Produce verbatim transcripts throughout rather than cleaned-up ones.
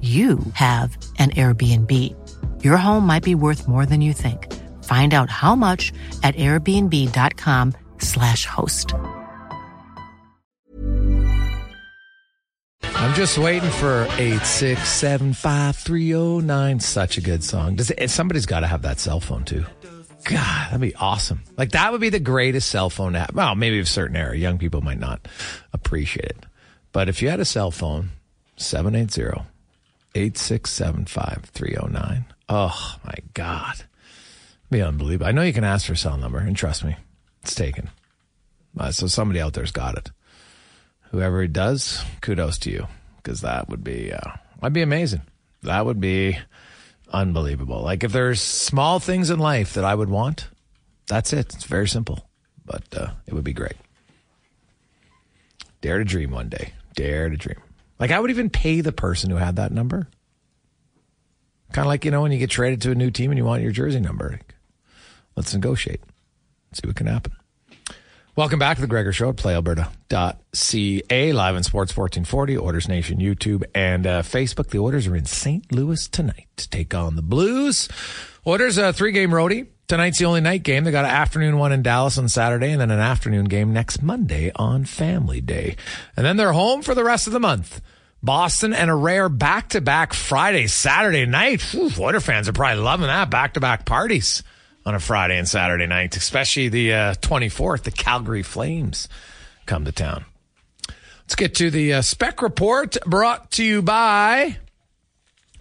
you have an Airbnb. Your home might be worth more than you think. Find out how much at airbnb dot com slash host. I'm just waiting for eight six seven, five three oh nine. Such a good song. Does it, somebody's got to have that cell phone too. God, that'd be awesome. Like, that would be the greatest cell phone to have. Well, maybe of a certain era. Young people might not appreciate it. But if you had a cell phone, seven eight zero eight six seven, five three oh nine. Oh, my God. It'd be unbelievable. I know you can ask for a cell number, and trust me, it's taken. Uh, so somebody out there's got it. Whoever does, kudos to you, because that would be, uh, that'd be amazing. That would be unbelievable. Like, if there's small things in life that I would want, that's it. It's very simple, but uh, it would be great. Dare to dream one day. Dare to dream. Like, I would even pay the person who had that number. Kind of like, you know, when you get traded to a new team and you want your jersey number. Like, let's negotiate. See what can happen. Welcome back to The Gregor Show at play alberta dot c a. Live in Sports fourteen forty, Oilers Nation, YouTube, and uh, Facebook. The Oilers are in Saint Louis tonight to take on the Blues. Oilers, a three-game roadie. Tonight's the only night game. They got an afternoon one in Dallas on Saturday and then an afternoon game next Monday on Family Day. And then they're home for the rest of the month. Boston and a rare back-to-back Friday, Saturday night. Whew, Oilers fans are probably loving that. Back-to-back parties on a Friday and Saturday night, especially the uh, twenty-fourth. The Calgary Flames come to town. Let's get to the uh, Spec Report, brought to you by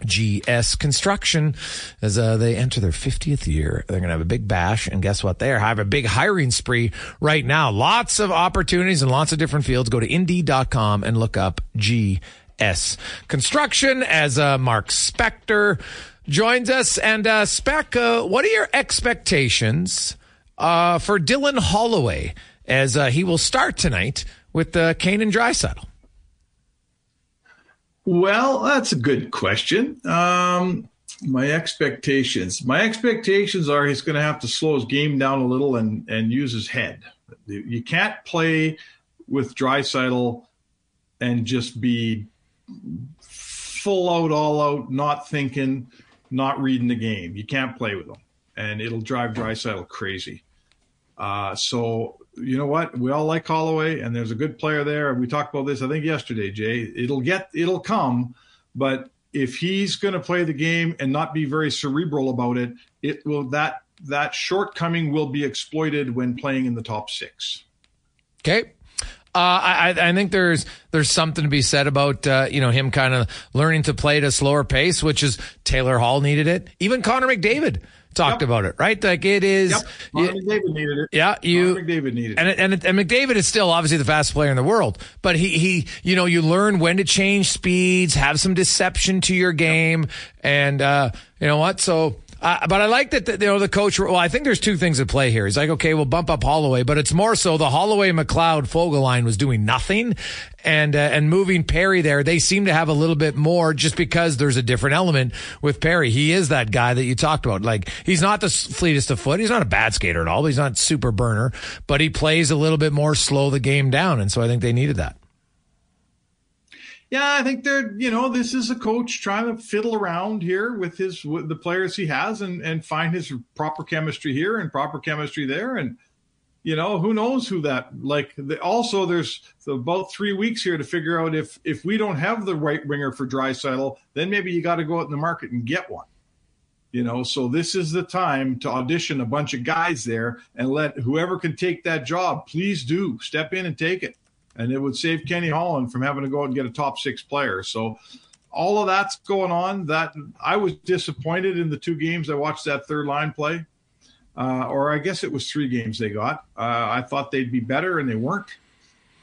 G S Construction. As uh, they enter their fiftieth year, they're going to have a big bash, and guess what? They have a big hiring spree right now. Lots of opportunities in lots of different fields. Go to indeed dot com and look up G S Construction as uh, Mark Spector joins us. And uh, Spec, uh, what are your expectations uh, for Dylan Holloway as uh, he will start tonight with uh, Kane and Draisaitl? Well, that's a good question. Um, my expectations. My expectations are he's going to have to slow his game down a little and, and use his head. You can't play with Draisaitl and just be full out, all out, not thinking, not reading the game. You can't play with him, and it'll drive Draisaitl crazy. Uh, so you know what? We all like Holloway, and there's a good player there. And we talked about this, I think, yesterday, Jay. It'll get, it'll come, but if he's going to play the game and not be very cerebral about it, it will that that shortcoming will be exploited when playing in the top six. Okay. Uh, I, I think there's there's something to be said about uh, you know him kind of learning to play at a slower pace, which is Taylor Hall needed it. Even Connor McDavid talked yep. about it, right? Like it is. Yep. Connor you, McDavid needed it. Yeah, you. Connor McDavid needed it. And, and and McDavid is still obviously the fastest player in the world, but he he you know you learn when to change speeds, have some deception to your game, yep. and uh, you know what so. Uh, but I like that, the, you know, the coach, well, I think there's two things at play here. He's like, okay, we'll bump up Holloway, but it's more so the Holloway-McLeod-Foegele line was doing nothing. And, uh, and moving Perry there, they seem to have a little bit more just because there's a different element with Perry. He is that guy that you talked about. Like, he's not the fleetest of foot. He's not a bad skater at all, but he's not super burner, but he plays a little bit more slow the game down. And so I think they needed that. Yeah, I think they're, you know, this is a coach trying to fiddle around here with his with the players he has and, and find his proper chemistry here and proper chemistry there. And, you know, who knows who that like. The, also, there's about three weeks here to figure out if if we don't have the right winger for Draisaitl, then maybe you got to go out in the market and get one. You know, so this is the time to audition a bunch of guys there and let whoever can take that job, please do step in and take it. And it would save Kenny Holland from having to go out and get a top six player. So all of that's going on. That I was disappointed in the two games I watched that third line play, uh, or I guess it was three games they got. Uh, I thought they'd be better, and they weren't.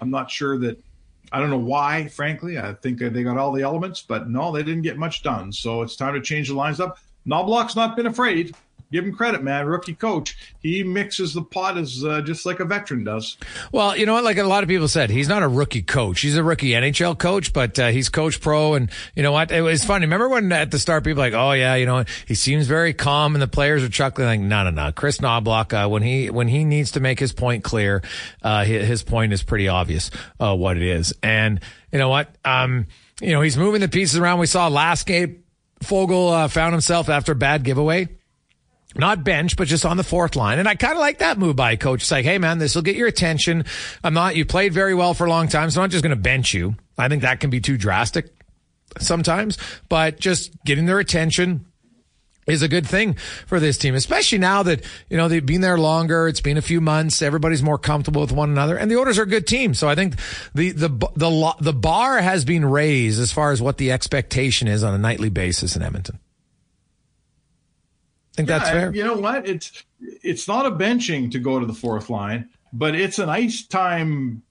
I'm not sure that – I don't know why, frankly. I think they got all the elements, but no, they didn't get much done. So it's time to change the lines up. Knoblauch's not been afraid. Give him credit, man. Rookie coach. He mixes the pot as uh, just like a veteran does. Well, you know what? Like a lot of people said, he's not a rookie coach. He's a rookie N H L coach, but uh, he's coach pro. And you know what? It was funny. Remember when at the start people were like, oh yeah, you know, he seems very calm, and the players are chuckling like, no, no, no. Kris Knoblauch, uh, when he when he needs to make his point clear, uh, his point is pretty obvious uh, what it is. And you know what? Um, you know, he's moving the pieces around. We saw last game, Foegele uh, found himself after a bad giveaway. Not bench, but just on the fourth line. And I kind of like that move by a coach. It's like, hey, man, this will get your attention. I'm not, you played very well for a long time, so I'm not just going to bench you. I think that can be too drastic sometimes, but just getting their attention is a good thing for this team, especially now that, you know, they've been there longer. It's been a few months. Everybody's more comfortable with one another, and the Oilers are a good team. So I think the, the, the, the bar has been raised as far as what the expectation is on a nightly basis in Edmonton. I think yeah, that's fair. You know what? It's it's not a benching to go to the fourth line, but it's an ice time,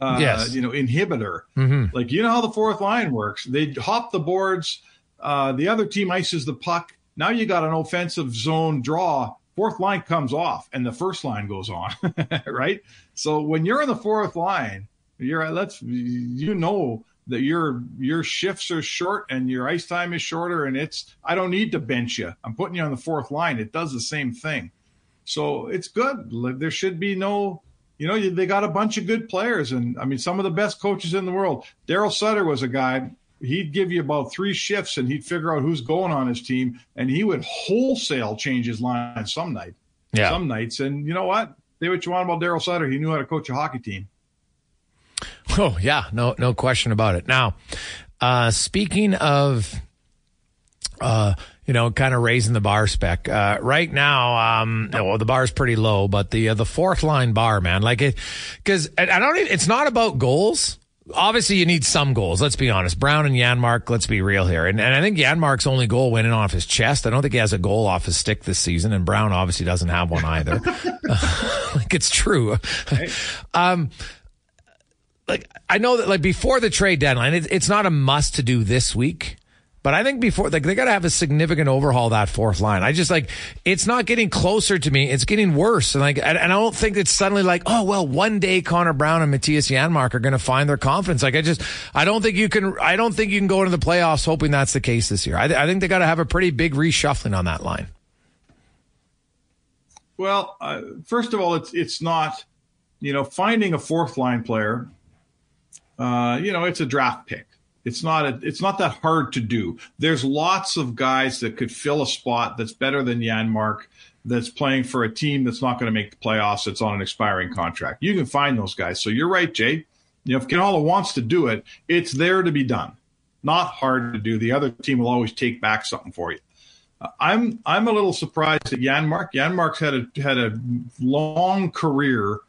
uh, yes. you know, inhibitor. Mm-hmm. Like, you know how the fourth line works. They hop the boards. Uh, the other team ices the puck. Now you got an offensive zone draw. Fourth line comes off, and the first line goes on, right? So when you're in the fourth line, you're let's you know that your your shifts are short and your ice time is shorter, and it's, I don't need to bench you. I'm putting you on the fourth line. It does the same thing. So it's good. There should be no, you know, they got a bunch of good players. And, I mean, some of the best coaches in the world. Daryl Sutter was a guy, he'd give you about three shifts, and he'd figure out who's going on his team, and he would wholesale change his line some night, yeah. some nights. And you know what? Say what you want about Daryl Sutter. He knew how to coach a hockey team. Oh, yeah. No, no question about it. Now, uh, speaking of, uh, you know, kind of raising the bar spec, uh, right now, um, well, the bar is pretty low, but the, uh, the fourth line bar, man, like it, cause I don't, it's not about goals. Obviously, you need some goals. Let's be honest. Brown and Janmark, let's be real here. And, and I think Janmark's only goal went in off his chest. I don't think he has a goal off his stick this season. And Brown obviously doesn't have one either. uh, like it's true. Right. um, Like, I know that, like, before the trade deadline, it, it's not a must to do this week, but I think before, like, they got to have a significant overhaul of that fourth line. I just, like, it's not getting closer to me. It's getting worse. And, like, and I don't think it's suddenly like, oh, well, one day Connor Brown and Matthias Janmark are going to find their confidence. Like, I just, I don't think you can, I don't think you can go into the playoffs hoping that's the case this year. I, I think they got to have a pretty big reshuffling on that line. Well, uh, first of all, it's, it's not, you know, finding a fourth line player. Uh, you know, it's a draft pick. It's not a, it's not that hard to do. There's lots of guys that could fill a spot that's better than Janmark, that's playing for a team that's not going to make the playoffs, that's on an expiring contract. You can find those guys. So you're right, Jay. You know, if Canola wants to do it, it's there to be done. Not hard to do. The other team will always take back something for you. Uh, I'm I'm a little surprised at Janmark. Janmark's had a had a long career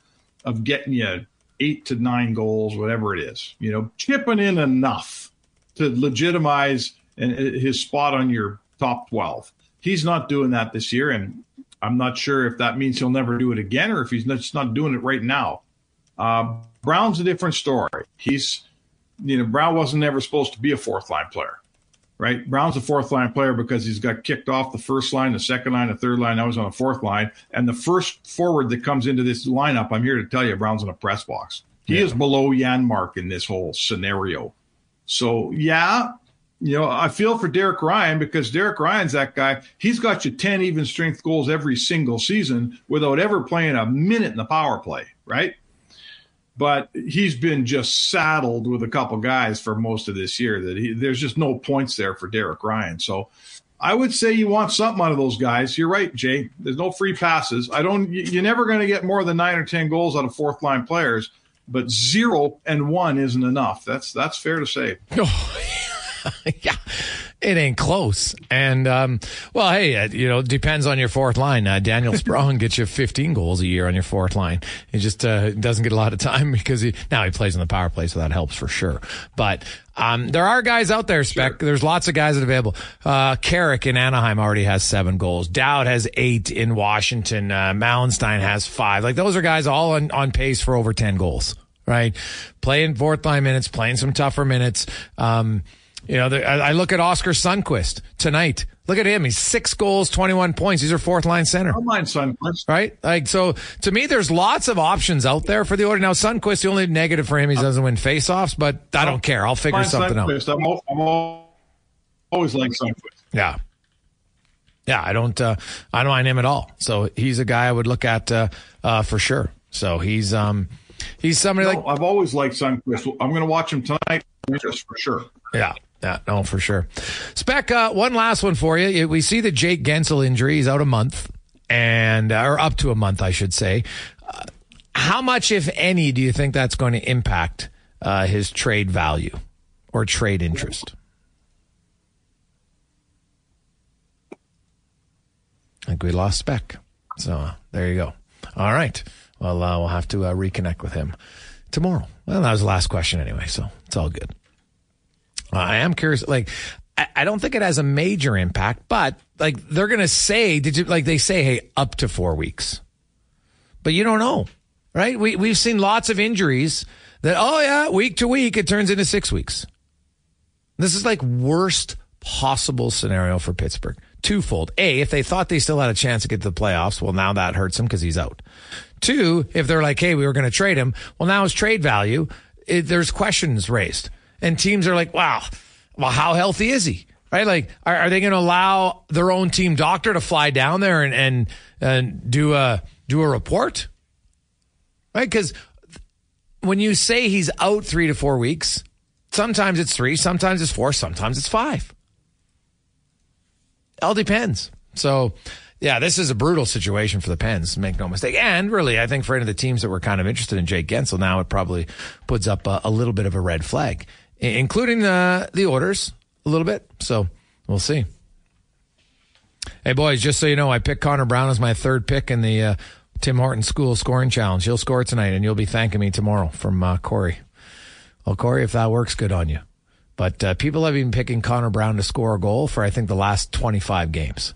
of getting you eight to nine goals, whatever it is, you know, chipping in enough to legitimize his spot on your top twelve. He's not doing that this year, and I'm not sure if that means he'll never do it again or if he's just not doing it right now. Uh, Brown's a different story. He's, you know, Brown wasn't ever supposed to be a fourth-line player, right? Brown's a fourth-line player because he's got kicked off the first line, the second line, the third line. Now he's on the fourth line. And the first forward that comes into this lineup, I'm here to tell you, Brown's in a press box. He yeah. is below Janmark in this whole scenario. So, yeah, you know, I feel for Derek Ryan because Derek Ryan's that guy. He's got you ten even-strength goals every single season without ever playing a minute in the power play, right? But he's been just saddled with a couple guys for most of this year that he, there's just no points there for Derek Ryan. So I would say you want something out of those guys. You're right, Jay. There's no free passes. I don't. You're never going to get more than nine or ten goals out of fourth line players. But zero and one isn't enough. That's that's fair to say. Oh, yeah, it ain't close. And um, well, hey, uh, you know, depends on your fourth line. Uh, Daniel Sprong gets you fifteen goals a year on your fourth line. He just uh, doesn't get a lot of time because he now he plays in the power play, so that helps for sure. But um, there are guys out there, Spec. Sure. There's lots of guys available. Uh, Carrick in Anaheim already has seven goals. Dowd has eight in Washington. Uh, Malenstein has five. Like those are guys all on, on pace for over ten goals. Right. Playing fourth line minutes, playing some tougher minutes. Um, you know, there, I, I look at Oscar Sundqvist tonight. Look at him. He's six goals, twenty-one points. He's our fourth line center. I don't mind Sundqvist. Right. Like, so to me, there's lots of options out there for the order. Now, Sundqvist, the only negative for him, he doesn't win faceoffs, but I don't care. I'll figure something Sundqvist. out. I'm always, I'm always like Sundqvist. Yeah. Yeah. I don't, uh, I don't mind him at all. So he's a guy I would look at, uh, uh, for sure. So he's, um, He's somebody no, like I've always liked Sundqvist. I'm going to watch him tonight, just for sure. Yeah, yeah, no, for sure. Spec, uh, one last one for you. We see the Jake Guentzel injury. He's out a month, and or up to a month, I should say. Uh, how much, if any, do you think that's going to impact uh, his trade value or trade interest? I think we lost Spec. So uh, there you go. All right. Well, uh, we'll have to uh, reconnect with him tomorrow. Well, that was the last question anyway, so it's all good. Uh, I am curious. Like, I, I don't think it has a major impact, but like they're gonna say, did you like they say, hey, up to four weeks, but you don't know, right? We we've seen lots of injuries that oh yeah, week to week it turns into six weeks. This is like worst possible scenario for Pittsburgh. Twofold. A, if they thought they still had a chance to get to the playoffs, well, now that hurts him because he's out. Two, if they're like, hey, we were going to trade him, well, now his trade value, it, there's questions raised. And teams are like, wow, well, how healthy is he? Right? Like, are, are they going to allow their own team doctor to fly down there and, and, and do a, do a report? Right? Because when you say he's out three to four weeks, sometimes it's three, sometimes it's four, sometimes it's five. All depends. So, yeah, this is a brutal situation for the Pens, make no mistake. And really, I think for any of the teams that were kind of interested in Jake Guentzel, now it probably puts up a, a little bit of a red flag, including the, the orders a little bit. So we'll see. Hey, boys, just so you know, I picked Connor Brown as my third pick in the uh, Tim Horton School Scoring Challenge. He'll score tonight, and you'll be thanking me tomorrow from uh, Corey. Well, Corey, if that works, good on you. But uh, people have been picking Connor Brown to score a goal for, I think, the last twenty-five games.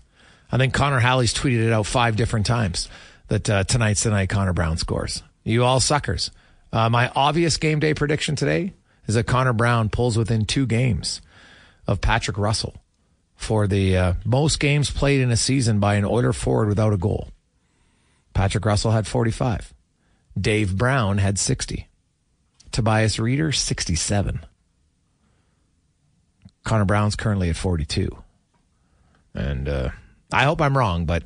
I think Connor Halley's tweeted it out five different times that uh, tonight's the night Connor Brown scores. You all suckers. Uh, my obvious game day prediction today is that Connor Brown pulls within two games of Patrick Russell for the uh, most games played in a season by an Oilers forward without a goal. Patrick Russell had forty-five. Dave Brown had sixty. Tobias Reeder, sixty-seven. Connor Brown's currently at forty-two. And uh, I hope I'm wrong, but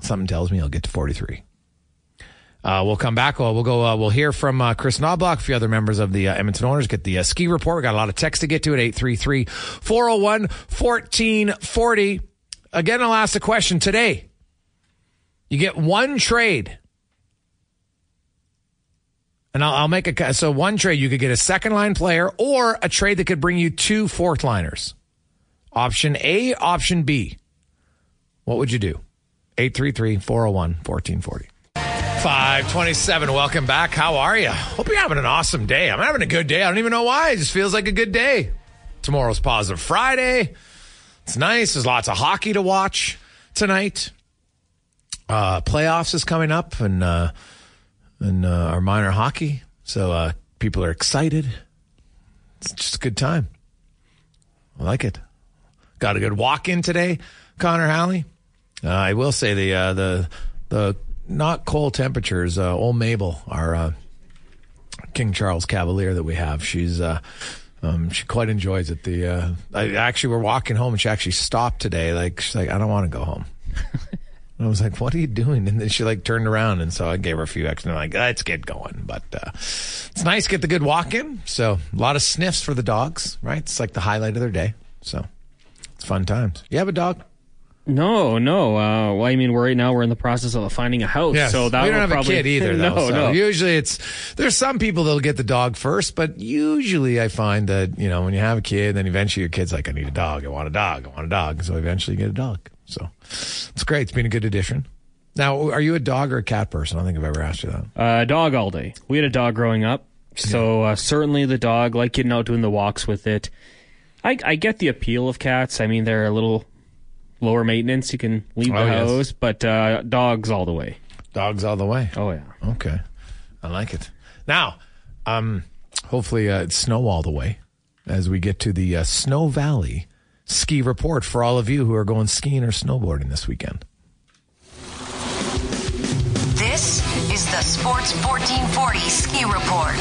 something tells me he'll get to forty-three. Uh, we'll come back. We'll, we'll go. Uh, we'll hear from uh, Kris Knoblauch, a few other members of the uh, Edmonton Oilers. Get the uh, ski report. We got a lot of text to get to at eight three three, four oh one, one four four oh. Again, I'll ask the question today. You get one trade. And I'll, I'll make a, so one trade, you could get a second line player or a trade that could bring you two fourth liners. Option A, option B. What would you do? eight three three, four oh one, one four four oh. five twenty-seven, welcome back. How are you? Hope you're having an awesome day. I'm having a good day. I don't even know why. It just feels like a good day. Tomorrow's Positive Friday. It's nice. There's lots of hockey to watch tonight. Uh, playoffs is coming up and, uh, and, uh, our minor hockey. So, uh, people are excited. It's just a good time. I like it. Got a good walk in today, Connor Halley. Uh, I will say the, uh, the, the, not cold temperatures. Uh, old Mabel, our uh, King Charles Cavalier that we have, she's uh, um, she quite enjoys it. The uh, I actually we're walking home and she actually stopped today. Like she's like, I don't want to go home. And I was like, what are you doing? And then she like turned around, and so I gave her a few extra. And I'm like, let's get going. But uh, it's nice to get the good walk in. So a lot of sniffs for the dogs, right? It's like the highlight of their day. So it's fun times. You have a dog? No, no. Uh, well, I mean, we're right now we're in the process of finding a house. Yes. So that we don't have probably... a kid either, though. no, so no. Usually it's, there's some people that'll get the dog first, but usually I find that, you know, when you have a kid, then eventually your kid's like, I need a dog. I want a dog. I want a dog. So eventually you get a dog. So it's great. It's been a good addition. Now, are you a dog or a cat person? I don't think I've ever asked you that. Uh, dog all day. We had a dog growing up. So uh, certainly the dog, like getting out doing the walks with it. I, I get the appeal of cats. I mean, they're a little... lower maintenance, you can leave the oh, house, yes. but uh, dogs all the way. Dogs all the way. Oh, yeah. Okay. I like it. Now, um, hopefully uh, it's snow all the way as we get to the uh, Snow Valley ski report for all of you who are going skiing or snowboarding this weekend. This is the Sports fourteen forty Ski Report.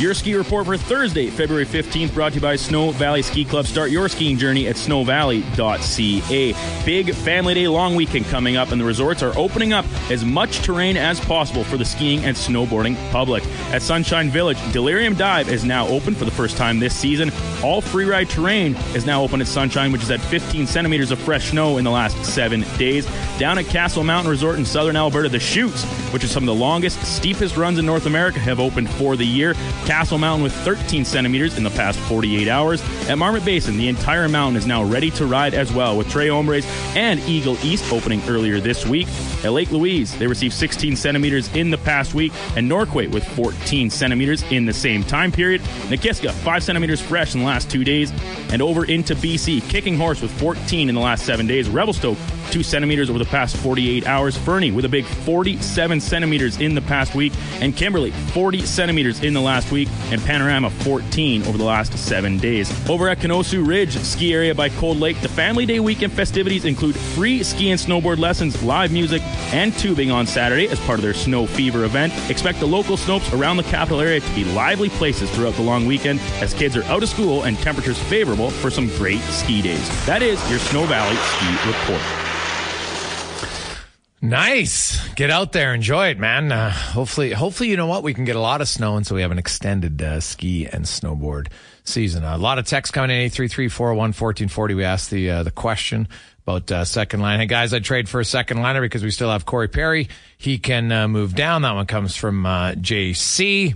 Your ski report for Thursday, February fifteenth, brought to you by Snow Valley Ski Club. Start your skiing journey at snow valley dot c a. Big family day long weekend coming up, and the resorts are opening up as much terrain as possible for the skiing and snowboarding public. At Sunshine Village, Delirium Dive is now open for the first time this season. All freeride terrain is now open at Sunshine, which has had fifteen centimeters of fresh snow in the last seven days. Down at Castle Mountain Resort in southern Alberta, the Chutes, which is some of the longest, steepest runs in North America, have opened for the year. Castle Mountain with thirteen centimeters in the past forty-eight hours. At Marmot Basin, the entire mountain is now ready to ride as well, with Tres Hombres and Eagle East opening earlier this week. At Lake Louise, they received sixteen centimeters in the past week, and Norquay with fourteen centimeters in the same time period. Nikiska, five centimeters fresh in the last two days. And over into B C, Kicking Horse with fourteen in the last seven days. Revelstoke, two centimeters over the past forty-eight hours. Fernie with a big forty-seven centimeters in the past week, and Kimberly forty centimeters in the last week, and Panorama fourteen over the last seven days. Over at Canosu Ridge Ski Area by Cold Lake, the Family Day weekend festivities include free ski and snowboard lessons, live music, and tubing on Saturday as part of their Snow Fever event. Expect the local slopes around the capital area to be lively places throughout the long weekend as kids are out of school and temperatures favorable for some great ski days. That is your Snow Valley Ski Report. Nice. Get out there. Enjoy it, man. Uh, hopefully, hopefully, you know what? We can get a lot of snow, and so we have an extended uh, ski and snowboard season. Uh, a lot of text coming in, eight three three, four oh one, fourteen forty. We asked the uh, the question about uh, second line. Hey, guys, I trade for a second liner because we still have Corey Perry. He can uh, move down. That one comes from uh, J C.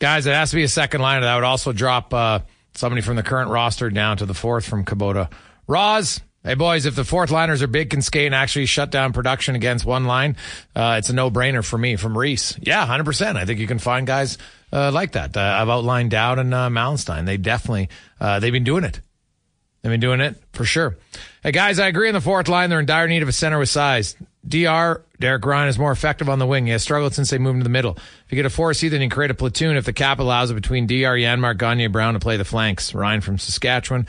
Guys, it has to be a second liner. That would also drop uh, somebody from the current roster down to the fourth from Kubota. Roz. Hey, boys, if the fourth liners are big, can skate and actually shut down production against one line, uh, it's a no-brainer for me. From Reese. Yeah, one hundred percent. I think you can find guys uh, like that. Uh, I've outlined Dowd and uh, Malenstein. They definitely, uh, they've been doing it. They've been doing it for sure. Hey, guys, I agree on the fourth line. They're in dire need of a center with size. D R, Derek Ryan, is more effective on the wing. He has struggled since they moved him to the middle. If you get a four C, then you can create a platoon if the cap allows it between D R, Janmark, Gagne, Brown to play the flanks. Ryan from Saskatchewan.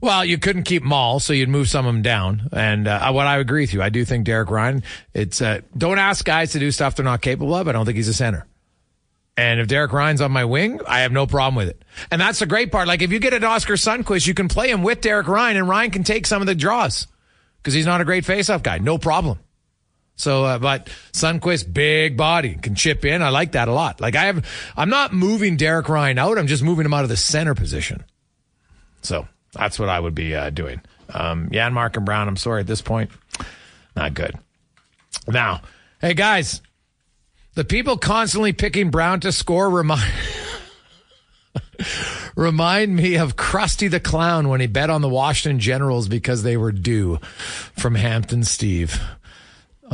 Well, you couldn't keep them all, so you'd move some of them down. And uh, what I agree with you, I do think Derek Ryan, it's uh, don't ask guys to do stuff they're not capable of. I don't think he's a center. And if Derek Ryan's on my wing, I have no problem with it. And that's the great part. Like, if you get an Oscar Sundqvist, you can play him with Derek Ryan, and Ryan can take some of the draws because he's not a great face-off guy. No problem. So, uh, but Sundqvist, big body, can chip in. I like that a lot. Like I have, I'm not moving Derek Ryan out. I'm just moving him out of the center position. So that's what I would be uh, doing. Um, Janmark and Brown, I'm sorry at this point, not good. Now, hey guys, the people constantly picking Brown to score remind remind me of Krusty the Clown when he bet on the Washington Generals because they were due, from Hampton Steve.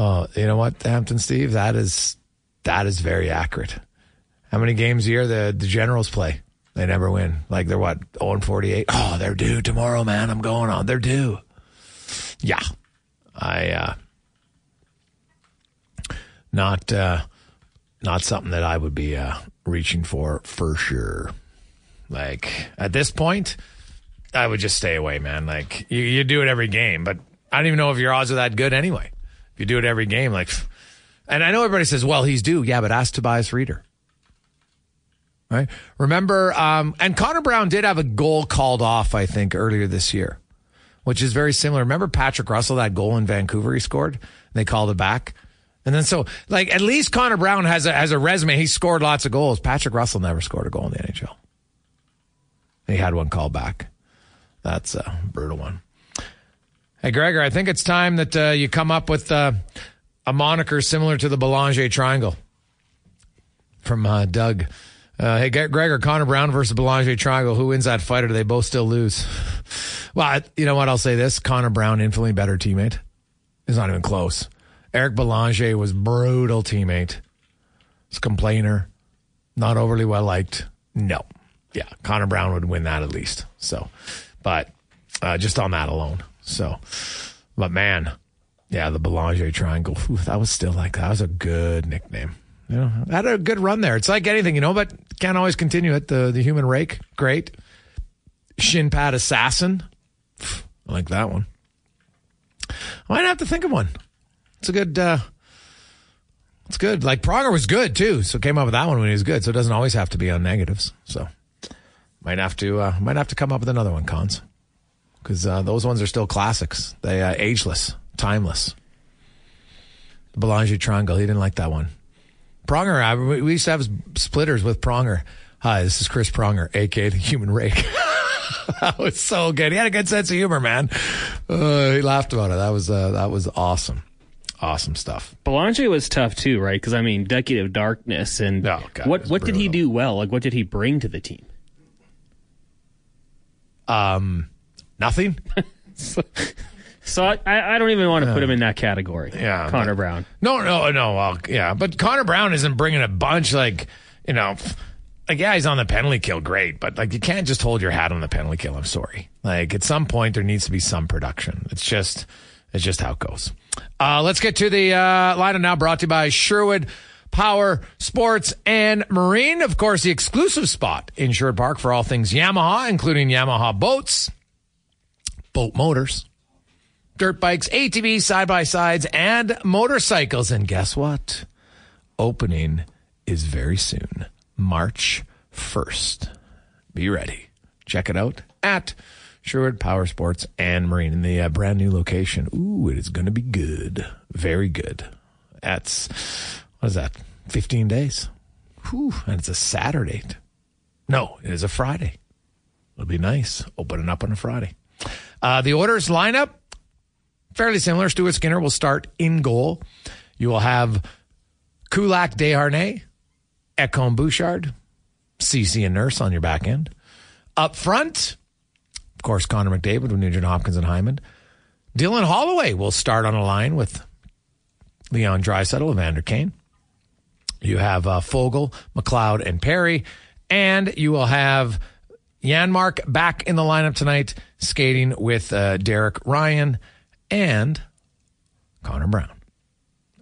Oh, you know what, Hampton Steve? That is that is very accurate. How many games a year the, the Generals play? They never win. Like, they're what, oh and forty-eight? Oh, they're due tomorrow, man. I'm going on. They're due. Yeah. I, uh, not, uh, not something that I would be, uh, reaching for, for sure. Like, at this point, I would just stay away, man. Like, you, you do it every game, but I don't even know if your odds are that good anyway. If you do it every game, like, and I know everybody says, well, he's due. Yeah, but ask Tobias Reeder. Right. Remember, um, and Connor Brown did have a goal called off, I think, earlier this year, which is very similar. Remember Patrick Russell, that goal in Vancouver he scored? And they called it back. And then so, like, at least Connor Brown has a, has a resume. He scored lots of goals. Patrick Russell never scored a goal in the N H L. And he had one called back. That's a brutal one. Hey, Gregor, I think it's time that uh, you come up with uh, a moniker similar to the Bélanger Triangle from uh, Doug. Uh, hey, Gregor, Connor Brown versus Bélanger Triangle. Who wins that fight, or do they both still lose? Well, I, you know what? I'll say this. Connor Brown, infinitely better teammate. It's not even close. Éric Bélanger was brutal teammate. He's a complainer. Not overly well liked. No. Yeah, Connor Brown would win that at least. So, but uh, just on that alone. So, but man, yeah, the Bélanger Triangle. Ooh, that was still like, that was a good nickname. You know, had a good run there. It's like anything, you know, but can't always continue it. The the human rake, great. Shin pad assassin. I like that one. I might have to think of one. It's a good, uh, it's good. Like Pronger was good too. So came up with that one when he was good. So it doesn't always have to be on negatives. So might have to, uh, might have to come up with another one, Cons. Cause, uh, those ones are still classics. They, uh, ageless, timeless. The Bélanger Triangle. He didn't like that one. Pronger, I, we used to have splitters with Pronger. Hi, this is Chris Pronger, a k a the Human Rake. That was so good. He had a good sense of humor, man. Uh, he laughed about it. That was uh, that was awesome. Awesome stuff. Bélanger was tough too, right? Because, I mean, Decade of Darkness. And oh, God, what, what did he do well? Like, what did he bring to the team? Um, Nothing. so- So I, I don't even want to put him in that category. Yeah, Connor but, Brown. No, no, no. Well, yeah, but Connor Brown isn't bringing a bunch like, you know, like, yeah, he's on the penalty kill. Great. But like, you can't just hold your hat on the penalty kill. I'm sorry. Like, at some point there needs to be some production. It's just, it's just how it goes. Uh, let's get to the uh, lineup now, brought to you by Sherwood Power Sports and Marine. Of course, the exclusive spot in Sherwood Park for all things Yamaha, including Yamaha boats, boat motors, dirt bikes, A T Vs, side-by-sides, and motorcycles. And guess what? Opening is very soon, March first. Be ready. Check it out at Sherwood Power Sports and Marine in the uh, brand-new location. Ooh, it is going to be good. Very good. That's, what is that, fifteen days? Whew, and it's a Saturday. No, it is a Friday. It'll be nice. Opening up on a Friday. Uh, the orders lineup. Fairly similar. Stuart Skinner will start in goal. You will have Kulak, Desharnais, Ekholm, Bouchard, Ceci and Nurse on your back end. Up front, of course, Connor McDavid with Nugent Hopkins and Hyman. Dylan Holloway will start on a line with Leon Draisaitl, Evander Kane. You have uh, Foegele, McLeod, and Perry. And you will have Janmark back in the lineup tonight, skating with uh, Derek Ryan and Connor Brown.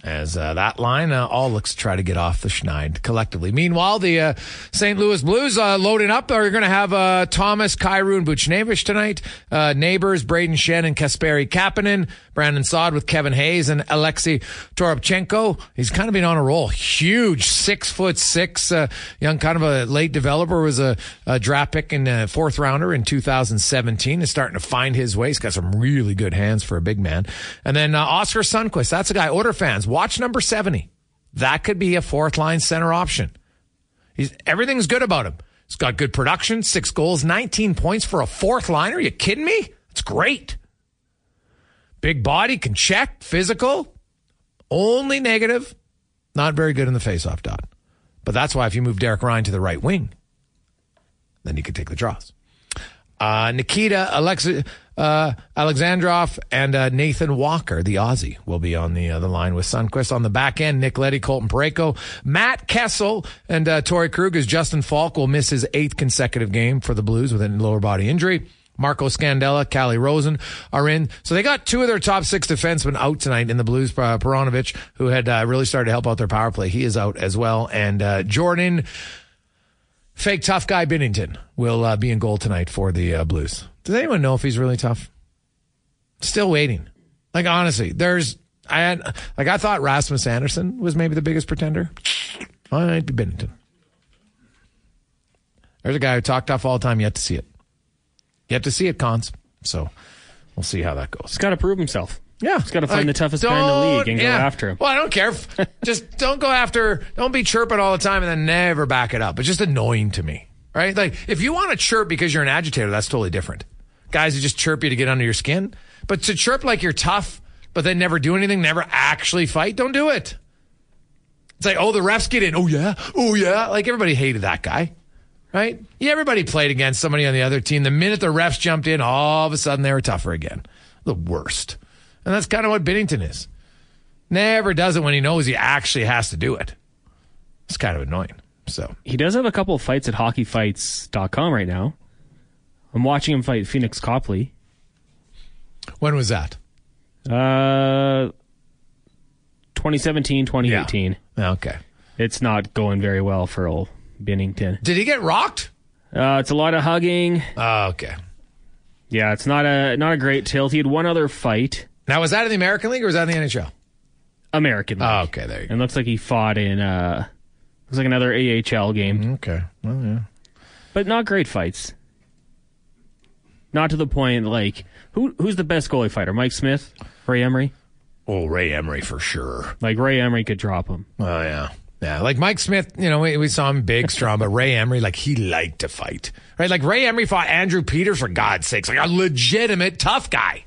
As uh, that line uh, all looks to try to get off the schneid collectively. Meanwhile, the uh, Saint Louis Blues uh, loading up. They're going to have uh, Thomas, Kyrou, and Buchnevich tonight. Uh, neighbors, Braden Shen and Kasperi Kapanen. Brandon Saad with Kevin Hayes and Alexei Toropchenko. He's kind of been on a roll. Huge, six foot six, uh, young, kind of a late developer. Was a, a draft pick in a fourth rounder in two thousand seventeen. Is starting to find his way. He's got some really good hands for a big man. And then uh, Oscar Sundqvist. That's a guy. Order fans. Watch number seventy. That could be a fourth line center option. He's, everything's good about him. He's got good production, six goals, nineteen points for a fourth liner. Are you kidding me? It's great. Big body, can check, physical. Only negative, not very good in the faceoff dot. But that's why if you move Derek Ryan to the right wing, then you can take the draws. Uh, Nikita Alexi, uh, Alexandrov and uh, Nathan Walker, the Aussie, will be on the, uh, the line with Sundqvist. On the back end, Nick Leddy, Colton Parayko, Matt Kessel, and uh, Torey Krug, as Justin Falk will miss his eighth consecutive game for the Blues with a lower body injury. Marco Scandella, Cali Rosen are in. So they got two of their top six defensemen out tonight in the Blues. Uh, Peronovic, who had uh, really started to help out their power play, he is out as well. And uh, Jordan, fake tough guy Binnington, will uh, be in goal tonight for the uh, Blues. Does anyone know if he's really tough? Still waiting. Like, honestly, there's... I had, like, I thought Rasmus Andersson was maybe the biggest pretender. Well, it might be Binnington. There's a guy who talked tough all the time, yet to see it. You have to see it, Cons. So we'll see how that goes. He's got to prove himself. Yeah. He's got to find like, the toughest guy in the league and yeah. go after him. Well, I don't care. Just don't go after, don't be chirping all the time and then never back it up. It's just annoying to me, right? Like, if you want to chirp because you're an agitator, that's totally different. Guys who just chirp you to get under your skin. But to chirp like you're tough, but then never do anything, never actually fight, don't do it. It's like, oh, the refs get in. Oh, yeah. Oh, yeah. Like, everybody hated that guy. Right? Yeah, everybody played against somebody on the other team. The minute the refs jumped in, all of a sudden they were tougher again. The worst. And that's kind of what Binnington is. Never does it when he knows he actually has to do it. It's kind of annoying. So he does have a couple of fights at hockey fights dot com right now. I'm watching him fight Phoenix Copley. When was that? Uh, twenty seventeen, twenty eighteen. Yeah. Okay. It's not going very well for old Binnington. Did he get rocked? Uh, it's a lot of hugging. Oh, okay. Yeah, it's not a not a great tilt. He had one other fight. Now, was that in the American League or was that in the N H L? American League. Oh, okay, there you go. And looks like he fought in uh, looks like another A H L game. Okay, well, yeah. But not great fights. Not to the point, like, who who's the best goalie fighter? Mike Smith? Ray Emery? Oh, Ray Emery for sure. Like, Ray Emery could drop him. Oh, yeah. Yeah, like Mike Smith, you know, we, we saw him big, strong, but Ray Emery, like, he liked to fight, right? Like, Ray Emery fought Andrew Peters, for God's sakes, like a legitimate tough guy.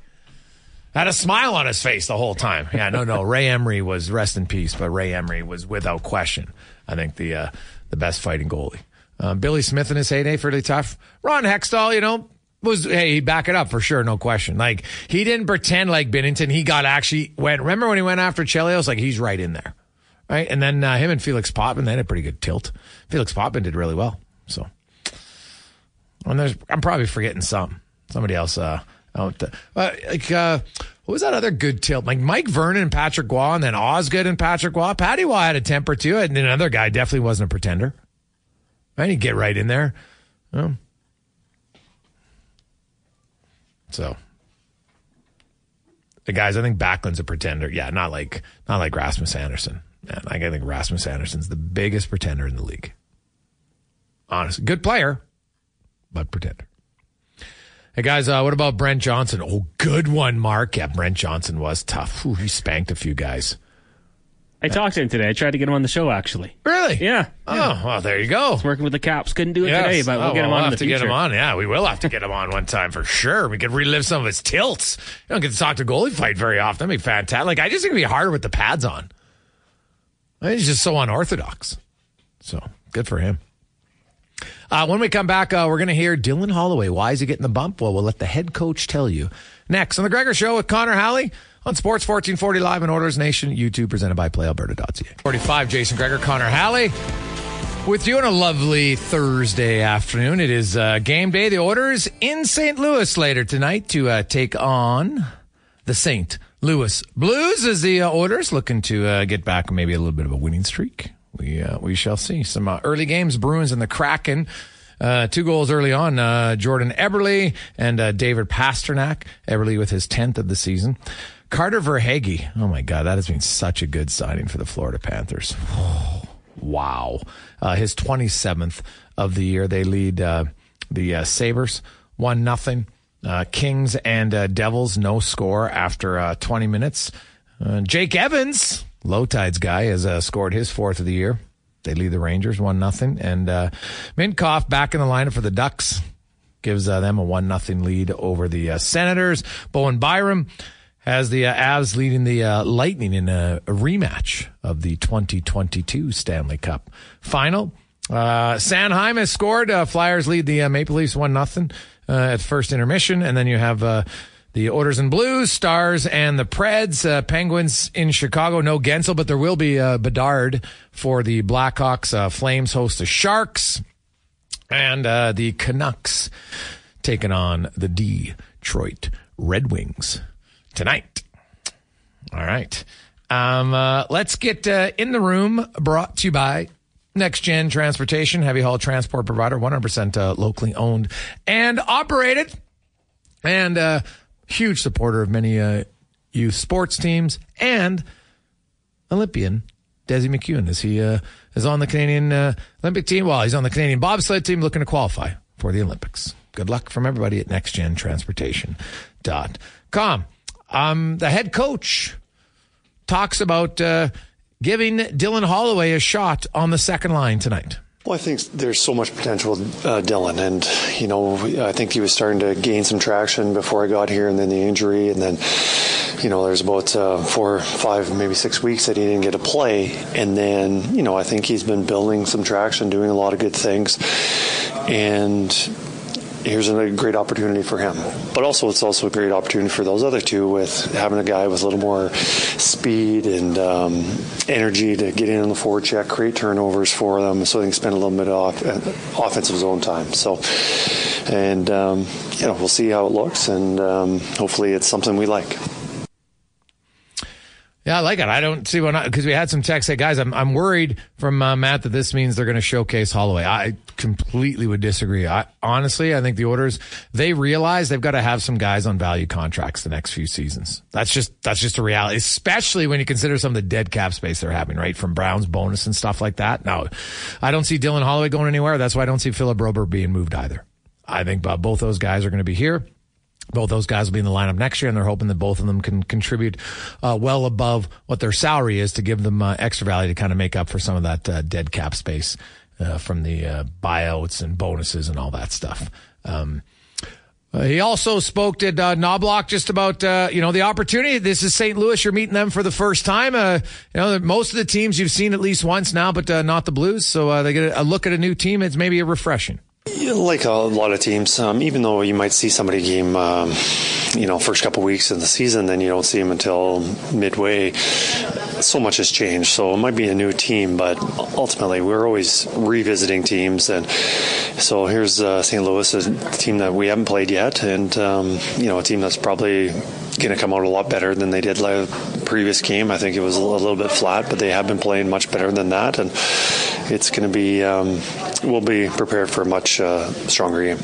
Had a smile on his face the whole time. Yeah, no, no, Ray Emery was, rest in peace, but Ray Emery was, without question, I think the uh, the best fighting goalie. Um, Billy Smith in his heyday, pretty tough. Ron Hextall, you know, was, hey, he'd back it up for sure, no question. Like, he didn't pretend like Binnington. He got actually went, remember when he went after Chelios? Like, he's right in there. Right, and then uh, him and Felix Poppman, they had a pretty good tilt. Felix Poppman did really well. So, and there's, I'm probably forgetting some. Somebody else uh, out. Uh, like, uh, what was that other good tilt? Like Mike Vernon and Patrick Guah, and then Osgood and Patrick Guah. Patty Guah had a temper too, and then another guy definitely wasn't a pretender. I need to get right in there. Um, so, the guys, I think Backlund's a pretender. Yeah, not like not like Rasmus Andersson. Man, I think Rasmus Andersson's the biggest pretender in the league. Honestly, good player, but pretender. Hey, guys, uh, what about Brent Johnson? Oh, good one, Mark. Yeah, Brent Johnson was tough. Ooh, he spanked a few guys. I yeah. talked to him today. I tried to get him on the show, actually. Really? Yeah. Oh, yeah. Well, there you go. He's working with the Caps. Couldn't do it yes. today, but we'll oh, get him well, on we'll in the future. We'll have to get him on. Yeah, we will have to get him on one time for sure. We could relive some of his tilts. You don't get to talk to goalie fight very often. That'd be fantastic. Like, I just think it'd be harder with the pads on. He's just so unorthodox. So, good for him. Uh, when we come back, uh, we're going to hear Dylan Holloway. Why is he getting the bump? Well, we'll let the head coach tell you. Next on The Gregor Show with Connor Halley on Sports fourteen forty Live and Oilers Nation YouTube, presented by play alberta dot c a. forty-five, Jason Gregor, Connor Halley with you on a lovely Thursday afternoon. It is uh, game day. The Oilers in Saint Louis later tonight to uh, take on the Saint Louis Blues as the uh, Oilers looking to uh, get back maybe a little bit of a winning streak. We uh, we shall see. Some uh, early games, Bruins and the Kraken. Uh, two goals early on, uh, Jordan Eberle and uh, David Pastrnak. Eberle with his tenth of the season. Carter Verhaeghe. Oh, my God, that has been such a good signing for the Florida Panthers. Oh, wow. Uh, his twenty-seventh of the year. They lead uh, the uh, Sabres one nothing. Uh, Kings and uh, Devils, no score after uh, twenty minutes. Uh, Jake Evans, Low Tides guy, has uh, scored his fourth of the year. They lead the Rangers one nothing. And uh, Minkoff back in the lineup for the Ducks. Gives uh, them a one nothing lead over the uh, Senators. Bowen Byram has the uh, Avs leading the uh, Lightning in a, a rematch of the twenty twenty-two Stanley Cup Final. Uh, Sanheim has scored. Uh, Flyers lead the uh, Maple Leafs one nothing. uh, at first intermission. And then you have uh, the Oilers and Blues, Stars and the Preds, uh, Penguins in Chicago. No Guentzel, but there will be uh, Bedard for the Blackhawks. Uh, Flames host the Sharks. And uh, the Canucks taking on the Detroit Red Wings tonight. All right. Um, uh, let's get uh, in the room, brought to you by Next Gen Transportation, heavy haul transport provider, one hundred percent uh, locally owned and operated, and a uh, huge supporter of many uh, youth sports teams, and Olympian Desi McEwen as he uh, is on the Canadian uh, Olympic team. Well, he's on the Canadian bobsled team looking to qualify for the Olympics. Good luck from everybody at next gen transportation dot com. Um, the head coach talks about uh, giving Dylan Holloway a shot on the second line tonight. Well, I think there's so much potential with uh, Dylan, and, you know, I think he was starting to gain some traction before I got here, and then the injury, and then, you know, there's about uh, four, five, maybe six weeks that he didn't get to play, and then, you know, I think he's been building some traction, doing a lot of good things, and here's a great opportunity for him. But also, it's also a great opportunity for those other two, with having a guy with a little more speed and um, energy to get in on the forecheck, create turnovers for them, so they can spend a little bit of off- offensive zone time. So, and, um, you know, we'll see how it looks, and um, hopefully it's something we like. Yeah, I like it. I don't see why not, because we had some texts say, guys, I'm I'm worried from uh, Matt that this means they're going to showcase Holloway. I completely would disagree. I, honestly, I think the Oilers, they realize they've got to have some guys on value contracts the next few seasons. That's just that's just a reality, especially when you consider some of the dead cap space they're having, right, from Brown's bonus and stuff like that. No, I don't see Dylan Holloway going anywhere. That's why I don't see Philip Broberg being moved either. I think uh, both those guys are going to be here. Both those guys will be in the lineup next year, and they're hoping that both of them can contribute uh, well above what their salary is to give them uh, extra value to kind of make up for some of that uh, dead cap space uh, from the uh, buyouts and bonuses and all that stuff. Um, uh, he also spoke to uh, Knoblauch just about, uh, you know, the opportunity. This is Saint Louis. You're meeting them for the first time. Uh, you know, most of the teams you've seen at least once now, but uh, not the Blues. So uh, they get a look at a new team. It's maybe a refreshing. Like a lot of teams, um, even though you might see somebody game, um, you know, first couple weeks of the season, then you don't see them until midway. So much has changed. So it might be a new team, but ultimately we're always revisiting teams. And so here's uh, Saint Louis, a team that we haven't played yet, and, um, you know, a team that's probably going to come out a lot better than they did like the previous game. I think it was a little bit flat, but they have been playing much better than that. And it's going to be, um, we'll be prepared for a much uh, stronger game.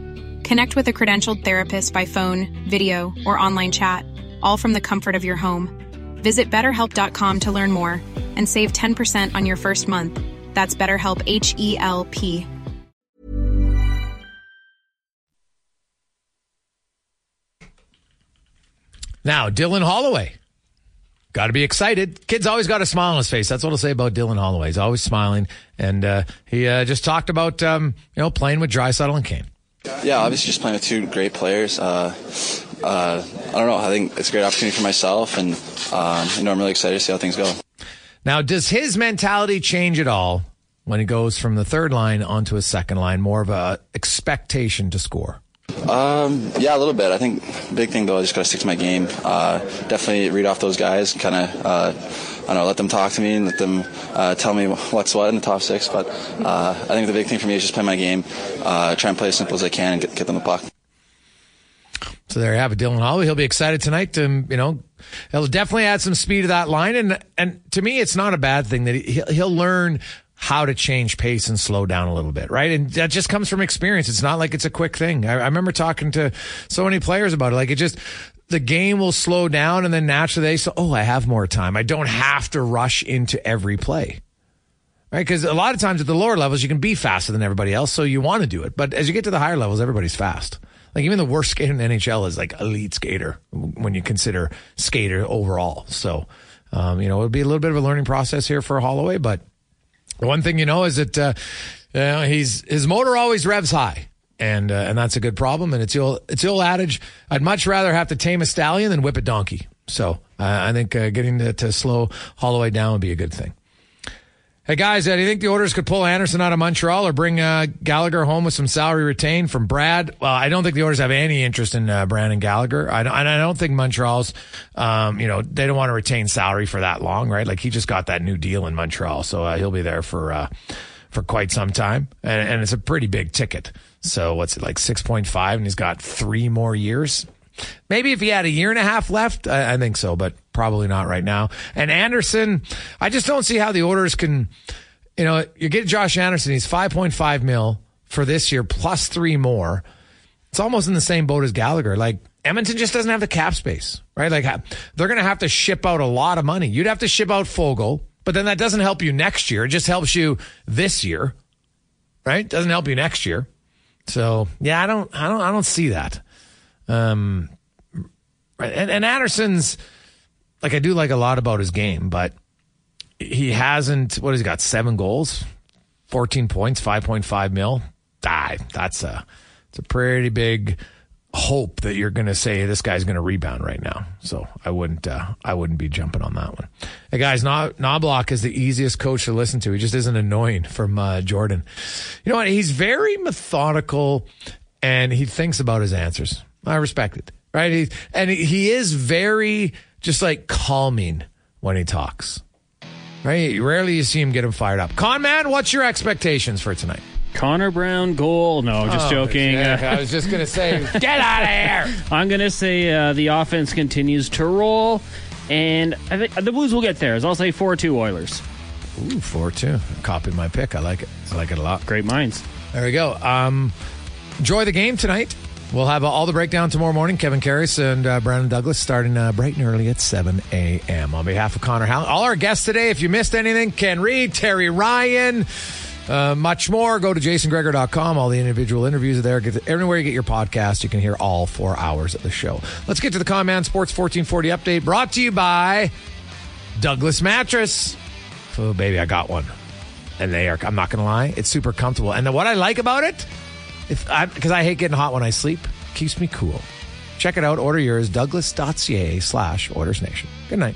Connect with a credentialed therapist by phone, video, or online chat, all from the comfort of your home. Visit better help dot com to learn more and save ten percent on your first month. That's BetterHelp, H E L P. Now, Dylan Holloway. Got to be excited. Kid's always got a smile on his face. That's what I'll say about Dylan Holloway. He's always smiling. And uh, he uh, just talked about um, you know playing with Draisaitl and Kane. Yeah, obviously just playing with two great players. Uh, uh, I don't know. I think it's a great opportunity for myself, and um, you know, I'm really excited to see how things go. Now, does his mentality change at all when he goes from the third line onto a second line, more of a expectation to score? Um, yeah, a little bit. I think big thing, though, I just got to stick to my game. Uh, definitely read off those guys, kind of, uh, I don't know, let them talk to me and let them uh, tell me what's what in the top six. But uh, I think the big thing for me is just play my game, uh, try and play as simple as I can and get, get them the puck. So there you have it, Dylan Holloway. He'll be excited tonight to, you know, he'll definitely add some speed to that line. And, and to me, it's not a bad thing that he, he'll learn how to change pace and slow down a little bit, right? And that just comes from experience. It's not like it's a quick thing. I, I remember talking to so many players about it. Like, it just, the game will slow down, and then naturally they say, oh, I have more time. I don't have to rush into every play, right? Because a lot of times at the lower levels, you can be faster than everybody else, so you want to do it. But as you get to the higher levels, everybody's fast. Like, even the worst skater in the N H L is like elite skater when you consider skater overall. So, um, you know, it'll be a little bit of a learning process here for Holloway, but one thing you know is that uh, you know, he's his motor always revs high, and uh, and that's a good problem. And it's the old, it's the old adage, I'd much rather have to tame a stallion than whip a donkey. So uh, I think uh, getting to, to slow Holloway down would be a good thing. Hey, guys, uh, do you think the Oilers could pull Andersson out of Montreal or bring uh, Gallagher home with some salary retained? From Brad, well, I don't think the Oilers have any interest in uh, Brandon Gallagher. I don't, and I don't think Montreal's, um, you know, they don't want to retain salary for that long, right? Like, he just got that new deal in Montreal, so uh, he'll be there for uh, for quite some time. And, and it's a pretty big ticket. So what's it, like six point five, and he's got three more years? Maybe if he had a year and a half left, I, I think so, but probably not right now. And Andersson, I just don't see how the Oilers can, you know, you get Josh Andersson, he's five point five mil for this year, plus three more. It's almost in the same boat as Gallagher. Like, Edmonton just doesn't have the cap space, right? Like, they're going to have to ship out a lot of money. You'd have to ship out Foegele, but then that doesn't help you next year. It just helps you this year, right? Doesn't help you next year. So yeah, I don't, I don't, I don't see that. Um, and, and Andersson's, like, I do like a lot about his game, but he hasn't, what has he got? Seven goals, fourteen points, five point five mil. Die. Ah, that's a, it's a pretty big hope that you're going to say this guy's going to rebound right now. So I wouldn't, uh, I wouldn't be jumping on that one. Hey guys, Knoblauch is the easiest coach to listen to. He just isn't annoying. From uh, Jordan. You know what? He's very methodical and he thinks about his answers. I respect it, right? He, and he is very just like calming when he talks, right? Rarely you see him get him fired up. Conman, what's your expectations for tonight? Connor Brown goal. No, just oh, joking. Exactly. Uh, I was just going to say, get out of here. I'm going to say uh, the offense continues to roll, and I think the Blues will get theirs. I'll say four two Oilers. Ooh, four two. Copied my pick. I like it. I like it a lot. Great minds. There we go. Um, enjoy the game tonight. We'll have uh, all the breakdown tomorrow morning. Kevin Karras and uh, Brandon Douglas starting uh, bright and early at seven a.m. On behalf of Connor Howland, all our guests today, if you missed anything, Ken Reed, Terry Ryan, uh, much more, go to jason gregor dot com. All the individual interviews are there. Get to, everywhere you get your podcast, you can hear all four hours of the show. Let's get to the Conman Sports fourteen forty update brought to you by Douglas Mattress. Oh, baby, I got one. And they are, I'm not going to lie, it's super comfortable. And the, what I like about it, because I, I hate getting hot when I sleep, keeps me cool. Check it out. Order yours, douglas.ca slash Orders Nation. Good night.